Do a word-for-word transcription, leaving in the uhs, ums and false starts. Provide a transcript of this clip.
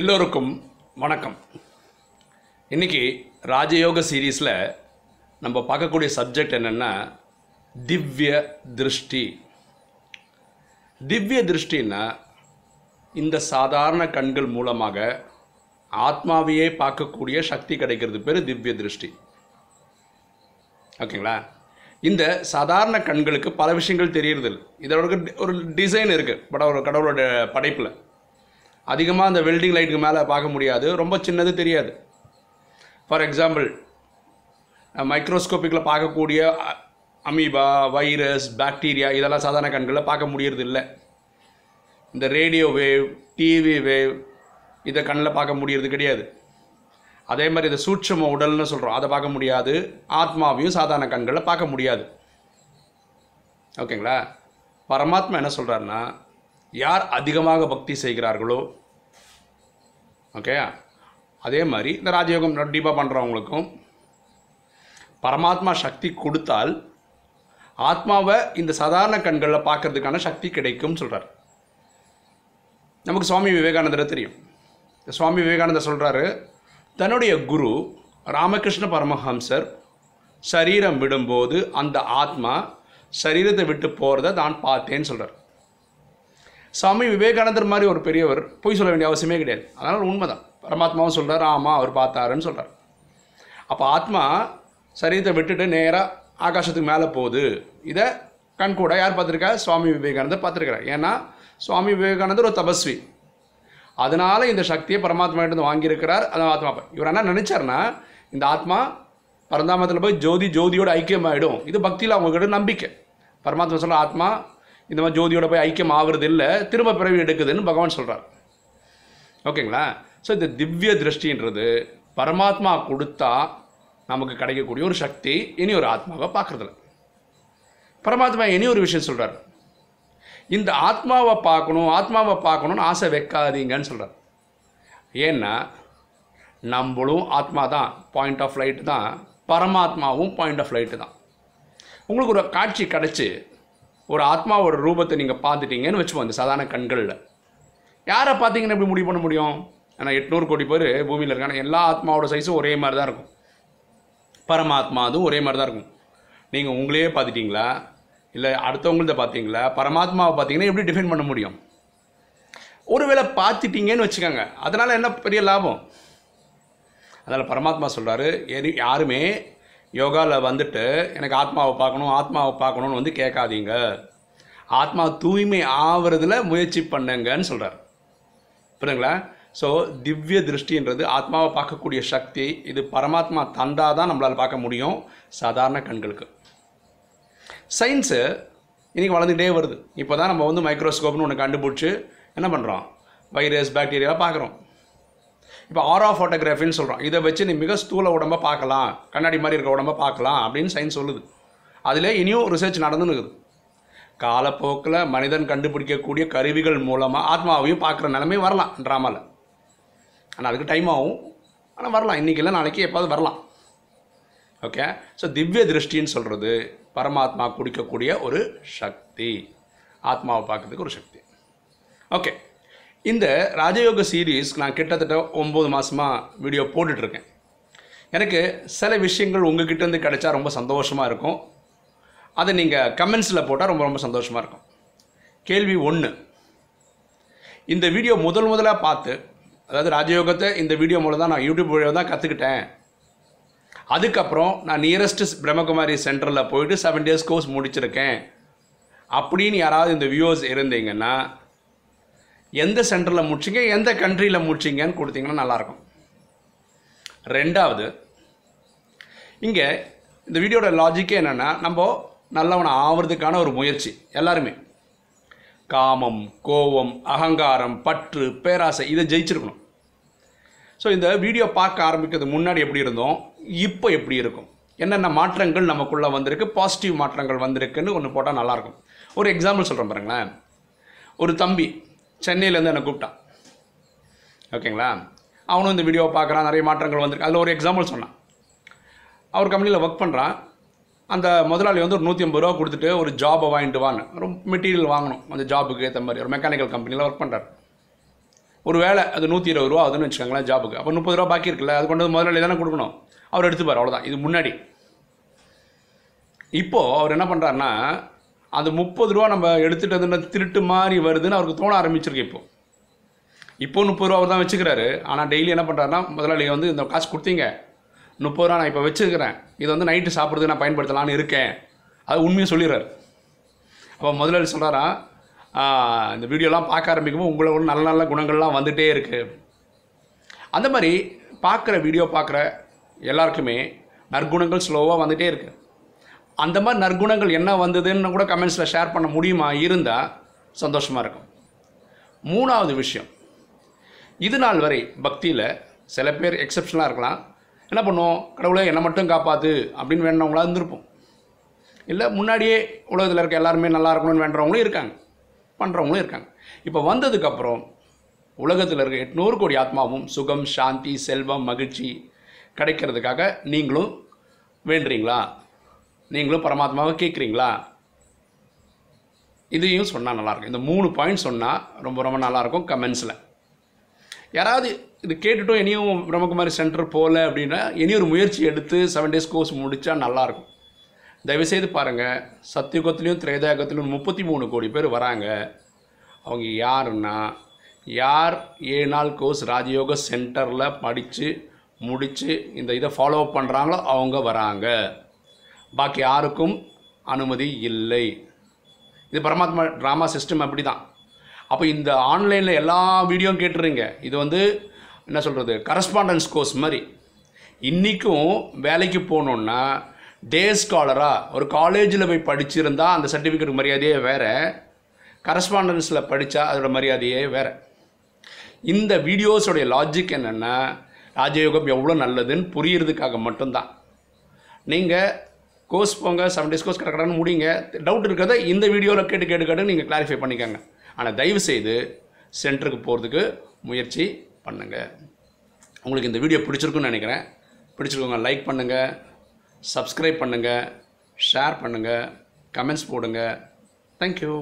எல்லோருக்கும் வணக்கம். இன்றைக்கி ராஜயோக சீரீஸில் நம்ம பார்க்கக்கூடிய சப்ஜெக்ட் என்னென்னா திவ்ய திருஷ்டி. திவ்ய திருஷ்டின்னா இந்த சாதாரண கண்கள் மூலமாக ஆத்மாவையே பார்க்கக்கூடிய சக்தி கிடைக்கிறது பேர் திவ்ய திருஷ்டி. ஓகேங்களா? இந்த சாதாரண கண்களுக்கு பல விஷயங்கள் தெரியறதில்லை. இதோட ஒரு டிசைன் இருக்குது. பட் ஒரு கடவுளோட படைப்பில் அதிகமாக அந்த வெல்டிங் லைட்டுக்கு மேலே பார்க்க முடியாது, ரொம்ப சின்னது தெரியாது. ஃபார் எக்ஸாம்பிள், மைக்ரோஸ்கோப்பிக்கில் பார்க்கக்கூடிய அமீபா, வைரஸ், பாக்டீரியா இதெல்லாம் சாதாரண கண்களில் பார்க்க முடியறது இல்லை. இந்த ரேடியோ வேவ், டிவி வேவ் இதை கண்ணில் பார்க்க முடியறது கிடையாது. அதே மாதிரி இந்த சூட்சும உடல்னு சொல்கிறோம், அதை பார்க்க முடியாது. ஆத்மாவையும் சாதாரண கண்களில் பார்க்க முடியாது. ஓகேங்களா? பரமாத்மா என்ன சொல்கிறாருன்னா, யார் அதிகமாக பக்தி செய்கிறார்களோ, ஓகே, அதே மாதிரி இந்த ராஜயோகம் டீப்பாக பண்ணுறவங்களுக்கும் பரமாத்மா சக்தி கொடுத்தால் ஆத்மாவை இந்த சாதாரண கண்களில் பார்க்கறதுக்கான சக்தி கிடைக்கும்னு சொல்கிறார். நமக்கு சுவாமி விவேகானந்தர் தெரியும். சுவாமி விவேகானந்தர் சொல்கிறாரு, தன்னுடைய குரு ராமகிருஷ்ண பரமஹம்சர் சரீரம் விடும்போது அந்த ஆத்மா சரீரத்தை விட்டு போகிறத நான் பார்த்தேன்னு சொல்கிறார். சுவாமி விவேகானந்தர் மாதிரி ஒரு பெரியவர் போய் சொல்ல வேண்டிய அவசியமே கிடையாது. அதனால் உண்மை தான். பரமாத்மாவும் சொல்கிறார், ஆமாம் அவர் பார்த்தாருன்னு சொல்கிறார். அப்போ ஆத்மா சரீரத்தை விட்டுட்டு நேராக ஆகாசத்துக்கு மேலே போகுது. இதை கண் கூட யார் பார்த்துருக்கா? சுவாமி விவேகானந்தர் பார்த்துருக்கிறார். ஏன்னா சுவாமி விவேகானந்தர் ஒரு தபஸ்வி. அதனால் இந்த சக்தியை பரமாத்மாவிட்டேருந்து வாங்கியிருக்கிறார். அதான் ஆத்மா. இவர் என்ன நினச்சார்னா, இந்த ஆத்மா பரந்தாமத்தில் போய் ஜோதி ஜோதியோட ஐக்கியமாகிடும். இது பக்தியில் அவங்கக்கிட்ட நம்பிக்கை. பரமாத்மா சொல்கிற ஆத்மா இந்த மாதிரி ஜோதியோட போய் ஐக்கியம் ஆகுறது இல்லை, திரும்ப பிறவி எடுக்குதுன்னு பகவான் சொல்கிறார். ஓகேங்களா? ஸோ இந்த திவ்ய திருஷ்டின்றது பரமாத்மா கொடுத்தா நமக்கு கிடைக்கக்கூடிய ஒரு சக்தி. இனி ஒரு ஆத்மாவை பார்க்குறதில்ல. பரமாத்மா இனி ஒரு விஷயம் சொல்கிறார், இந்த ஆத்மாவை பார்க்கணும் ஆத்மாவை பார்க்கணுன்னு ஆசை வைக்காதீங்கன்னு சொல்கிறார். ஏன்னா நம்மளும் ஆத்மா தான், பாயிண்ட் ஆஃப் லைட்டு தான், பரமாத்மாவும் பாயிண்ட் ஆஃப் லைட்டு தான். உங்களுக்கு ஒரு காட்சி கிடச்சி ஒரு ஆத்மாவோட ரூபத்தை நீங்கள் பார்த்துட்டீங்கன்னு வச்சுப்போம். இந்த சாதாரண கண்களில் யாரை பார்த்தீங்கன்னு எப்படி முடிவு பண்ண முடியும்? ஆனால் எட்நூறு கோடி பேர் பூமியில் இருக்காங்க. எல்லா ஆத்மாவோட சைஸும் ஒரே மாதிரி தான் இருக்கும். பரமாத்மா அதுவும் ஒரே மாதிரி தான் இருக்கும். நீங்கள் உங்களையே பார்த்துட்டிங்களா, இல்லை அடுத்தவங்கள்ட்ட பார்த்தீங்களா? பரமாத்மாவை பார்த்தீங்கன்னா எப்படி டிஃபைன் பண்ண முடியும்? ஒருவேளை பார்த்துட்டிங்கன்னு வச்சுக்கோங்க, அதனால் என்ன பெரிய லாபம்? அதனால் பரமாத்மா சொல்கிறாரு, எது யாருமே யோகாவில் வந்துட்டு எனக்கு ஆத்மாவை பார்க்கணும் ஆத்மாவை பார்க்கணுன்னு வந்து கேட்காதீங்க. ஆத்மா தூய்மை ஆகிறதுல முயற்சி பண்ணுங்கன்னு சொல்கிறார். புரியுதுங்களா? ஸோ திவ்ய திருஷ்டின்றது ஆத்மாவை பார்க்கக்கூடிய சக்தி. இது பரமாத்மா தந்தால் தான் நம்மளால் பார்க்க முடியும் சாதாரண கண்களுக்கு. சயின்ஸு இன்றைக்கி வளர்ந்துகிட்டே வருது. இப்போ தான் நம்ம வந்து மைக்ரோஸ்கோப்னு ஒன்று கண்டுபிடிச்சி என்ன பண்ணுறோம், வைரஸ் பாக்டீரியாவை பார்க்குறோம். இப்போ ஆரா ஃபோட்டோகிராஃபின்னு சொல்கிறோம். இதை வச்சு நீ மிக ஸ்தூல உடம்பை பார்க்கலாம், கண்ணாடி மாதிரி இருக்கிற உடம்பை பார்க்கலாம் அப்படின்னு சயின்ஸ் சொல்லுது. அதில் இனியும் ரிசர்ச் நடந்துன்னு இருக்குது. காலப்போக்கில் மனிதன் கண்டுபிடிக்கக்கூடிய கருவிகள் மூலமாக ஆத்மாவையும் பார்க்குற நிலைமை வரலாம் ட்ராமாவில். ஆனால் அதுக்கு டைம் ஆகும். ஆனால் வரலாம், இன்றைக்கி இல்லை நாளைக்கு எப்போது வரலாம். ஓகே? ஸோ திவ்ய திருஷ்டின்னு சொல்கிறது பரமாத்மா குடிக்கக்கூடிய ஒரு சக்தி, ஆத்மாவை பார்க்கறதுக்கு ஒரு சக்தி. ஓகே, இந்த ராஜயோக சீரீஸ் நான் கிட்டத்தட்ட ஒம்பது மாதமாக வீடியோ போட்டுட்ருக்கேன். எனக்கு சில விஷயங்கள் உங்கள் கிட்டேருந்து கிடைச்சா ரொம்ப சந்தோஷமாக இருக்கும். அதை நீங்கள் கமெண்ட்ஸில் போட்டால் ரொம்ப ரொம்ப சந்தோஷமாக இருக்கும். கேள்வி ஒன்று, இந்த வீடியோ முதல் முதலாக பார்த்து, அதாவது ராஜயோகத்தை இந்த வீடியோ மூலம் தான் நான் யூடியூப் வீடியோ தான் கற்றுக்கிட்டேன். அதுக்கப்புறம் நான் நியரஸ்ட் பிரம்மகுமாரி சென்டரில் போயிட்டு செவன் டேஸ் கோர்ஸ் முடிச்சிருக்கேன் அப்படின்னு யாராவது இந்த வியூவர்ஸ் இருந்தீங்கன்னா, எந்த சென்டரில் முடிச்சிங்க எந்த கண்ட்ரியில் முடிச்சிங்கன்னு கொடுத்தீங்கன்னா நல்லாயிருக்கும். ரெண்டாவது, இங்கே இந்த வீடியோட லாஜிக்கே என்னென்னா, நம்ம நல்லவனை ஆவறதுக்கான ஒரு முயற்சி. எல்லாருமே காமம், கோபம், அகங்காரம், பற்று, பேராசை இதை ஜெயிச்சிருக்கணும். ஸோ இந்த வீடியோ பார்க்க ஆரம்பிக்கிறது முன்னாடி எப்படி இருந்தோம், இப்போ எப்படி இருக்கும், என்னென்ன மாற்றங்கள் நமக்குள்ளே வந்திருக்கு, பாசிட்டிவ் மாற்றங்கள் வந்திருக்குன்னு ஒன்று போட்டால் நல்லாயிருக்கும். ஒரு எக்ஸாம்பிள் சொல்கிறேன் பாருங்களேன். ஒரு தம்பி சென்னையிலேருந்து என்னை கூப்பிட்டான். ஓகேங்களா? அவனும் இந்த வீடியோவை பார்க்குறான், நிறைய மாற்றங்கள் வந்திருக்கு. அதில் ஒரு எக்ஸாம்பிள் சொன்னான். அவர் கம்பெனியில் ஒர்க் பண்ணுறான். அந்த முதலாளி வந்து ஒரு நூற்றி ஐம்பது ரூபா கொடுத்துட்டு ஒரு ஜாபை வாங்கிட்டு வாங்க, ரொம்ப மெட்டீரியல் வாங்கணும் அந்த ஜாபுக்கு ஏற்ற மாதிரி. ஒரு மெக்கானிக்கல் கம்பெனியில் ஒர்க் பண்ணுறாரு. ஒரு வேலை அது நூற்றி இருபது ரூபா அதுன்னு வச்சுக்கோங்களேன் ஜாபுக்கு, அப்போ முப்பது ரூபா பாக்கி இருக்குல்ல, அது கொண்டு வந்து முதலாளி தானே கொடுக்கணும், அவர் எடுத்துப்பார், அவ்வளோதான். இது முன்னாடி. இப்போது அவர் என்ன பண்ணுறாருன்னா அந்த முப்பது ரூபா நம்ம எடுத்துகிட்டு வந்து திருட்டு மாதிரி வருதுன்னு அவருக்கு தோண ஆரம்பிச்சிருக்கு. இப்போது இப்போது முப்பது ரூபா அவர் தான் வச்சுக்கிறாரு, ஆனால் டெய்லி என்ன பண்ணுறாருன்னா முதலாளி வந்து இந்த காசு கொடுத்தீங்க முப்பது ரூபா நான் இப்போ வச்சுருக்கிறேன், இதை வந்து நைட்டு சாப்பிட்றதுக்கு நான் பயன்படுத்தலான்னு இருக்கேன், அது உண்மையை சொல்லிடுறாரு. அப்போ முதலாளி சொல்கிறாரா, இந்த வீடியோலாம் பார்க்க ஆரம்பிக்கும்போது உங்களை ஒன்று நல்ல நல்ல குணங்கள்லாம் வந்துகிட்டே இருக்குது, அந்த மாதிரி பார்க்குற வீடியோ பார்க்குற எல்லாருக்குமே நற்குணங்கள் ஸ்லோவாக வந்துகிட்டே இருக்குது. அந்த மாதிரி நற்குணங்கள் என்ன வந்ததுன்னு கூட கமெண்ட்ஸில் ஷேர் பண்ண முடியுமா? இருந்தால் சந்தோஷமாக இருக்கும். மூணாவது விஷயம், இது நாள் வரை பக்தியில் சில பேர் எக்ஸப்ஷனாக இருக்கலாம், என்ன பண்ணுவோம், கடவுளை என்னை மட்டும் காப்பாற்று அப்படின்னு வேண்டவங்களா இருந்திருப்போம். இல்லை முன்னாடியே உலகத்தில் இருக்க எல்லாருமே நல்லா இருக்கணும்னு வேண்டுறவங்களும் இருக்காங்க, பண்ணுறவங்களும் இருக்காங்க. இப்போ வந்ததுக்கப்புறம் உலகத்தில் இருக்க எட்நூறு கோடி ஆத்மாவும் சுகம் சாந்தி செல்வம் மகிழ்ச்சி கிடைக்கிறதுக்காக நீங்களும் வேண்டுறீங்களா? நீங்களும் பரமாத்மாவை கேட்குறீங்களா? இதையும் சொன்னால் நல்லாயிருக்கும். இந்த மூணு பாயிண்ட் சொன்னால் ரொம்ப ரொம்ப நல்லாயிருக்கும். கமெண்ட்ஸில் யாராவது இது கேட்டுட்டோம் இனியும் பிரம்மகுமாரி சென்டர் போகல அப்படின்னா இனி ஒரு முயற்சி எடுத்து செவன் டேஸ் கோர்ஸ் முடித்தா நல்லாயிருக்கும். தயவுசெய்து பாருங்கள், சத்தியுகத்துலேயும் திரேதாயுகத்துலேயும் முப்பத்தி மூணு கோடி பேர் வராங்க. அவங்க யாருன்னா யார் ஏழு நாள் கோர்ஸ் ராஜயோக சென்டரில் படித்து முடித்து இந்த இதை ஃபாலோ அப் பண்ணுறாங்களோ அவங்க வராங்க, பாக்கி யாருக்கும் அனுமதி இல்லை. இது பரமாத்மா ட்ராமா சிஸ்டம் அப்படி தான். அப்போ இந்த ஆன்லைனில் எல்லா வீடியோவும் கேட்டுருங்க, இது வந்து என்ன சொல்கிறது, கரஸ்பாண்டன்ஸ் கோர்ஸ் மாதிரி. இன்றைக்கும் வேலைக்கு போகணுன்னா டே ஸ்காலராக ஒரு காலேஜில் போய் படிச்சிருந்தால் அந்த சர்டிஃபிகேட் மரியாதையே வேறு, கரஸ்பாண்டன்ஸில் படித்தா அதோட மரியாதையே வேறு. இந்த வீடியோஸோடைய லாஜிக் என்னென்னா ராஜயோகம் எவ்வளோ நல்லதுன்னு புரிகிறதுக்காக மட்டும்தான். நீங்கள் கோர்ஸ் போங்க, செவன் டேஸ் கோர்ஸ் கரெக்டானு முடிங்க, டவுட் இருக்கிறத இந்த வீடியோவில் கேட்டு கேட்டு கேட்டு நீங்கள் கிளாரிஃபை பண்ணிக்கோங்க. ஆனால் தயவுசெய்து சென்டருக்கு போகிறதுக்கு முயற்சி பண்ணுங்கள். உங்களுக்கு இந்த வீடியோ பிடிச்சிருக்குன்னு நினைக்கிறேன். பிடிச்சிருக்கோங்க லைக் பண்ணுங்கள், சப்ஸ்கிரைப் பண்ணுங்கள், ஷேர் பண்ணுங்கள், கமெண்ட்ஸ் போடுங்க. தேங்க்யூ.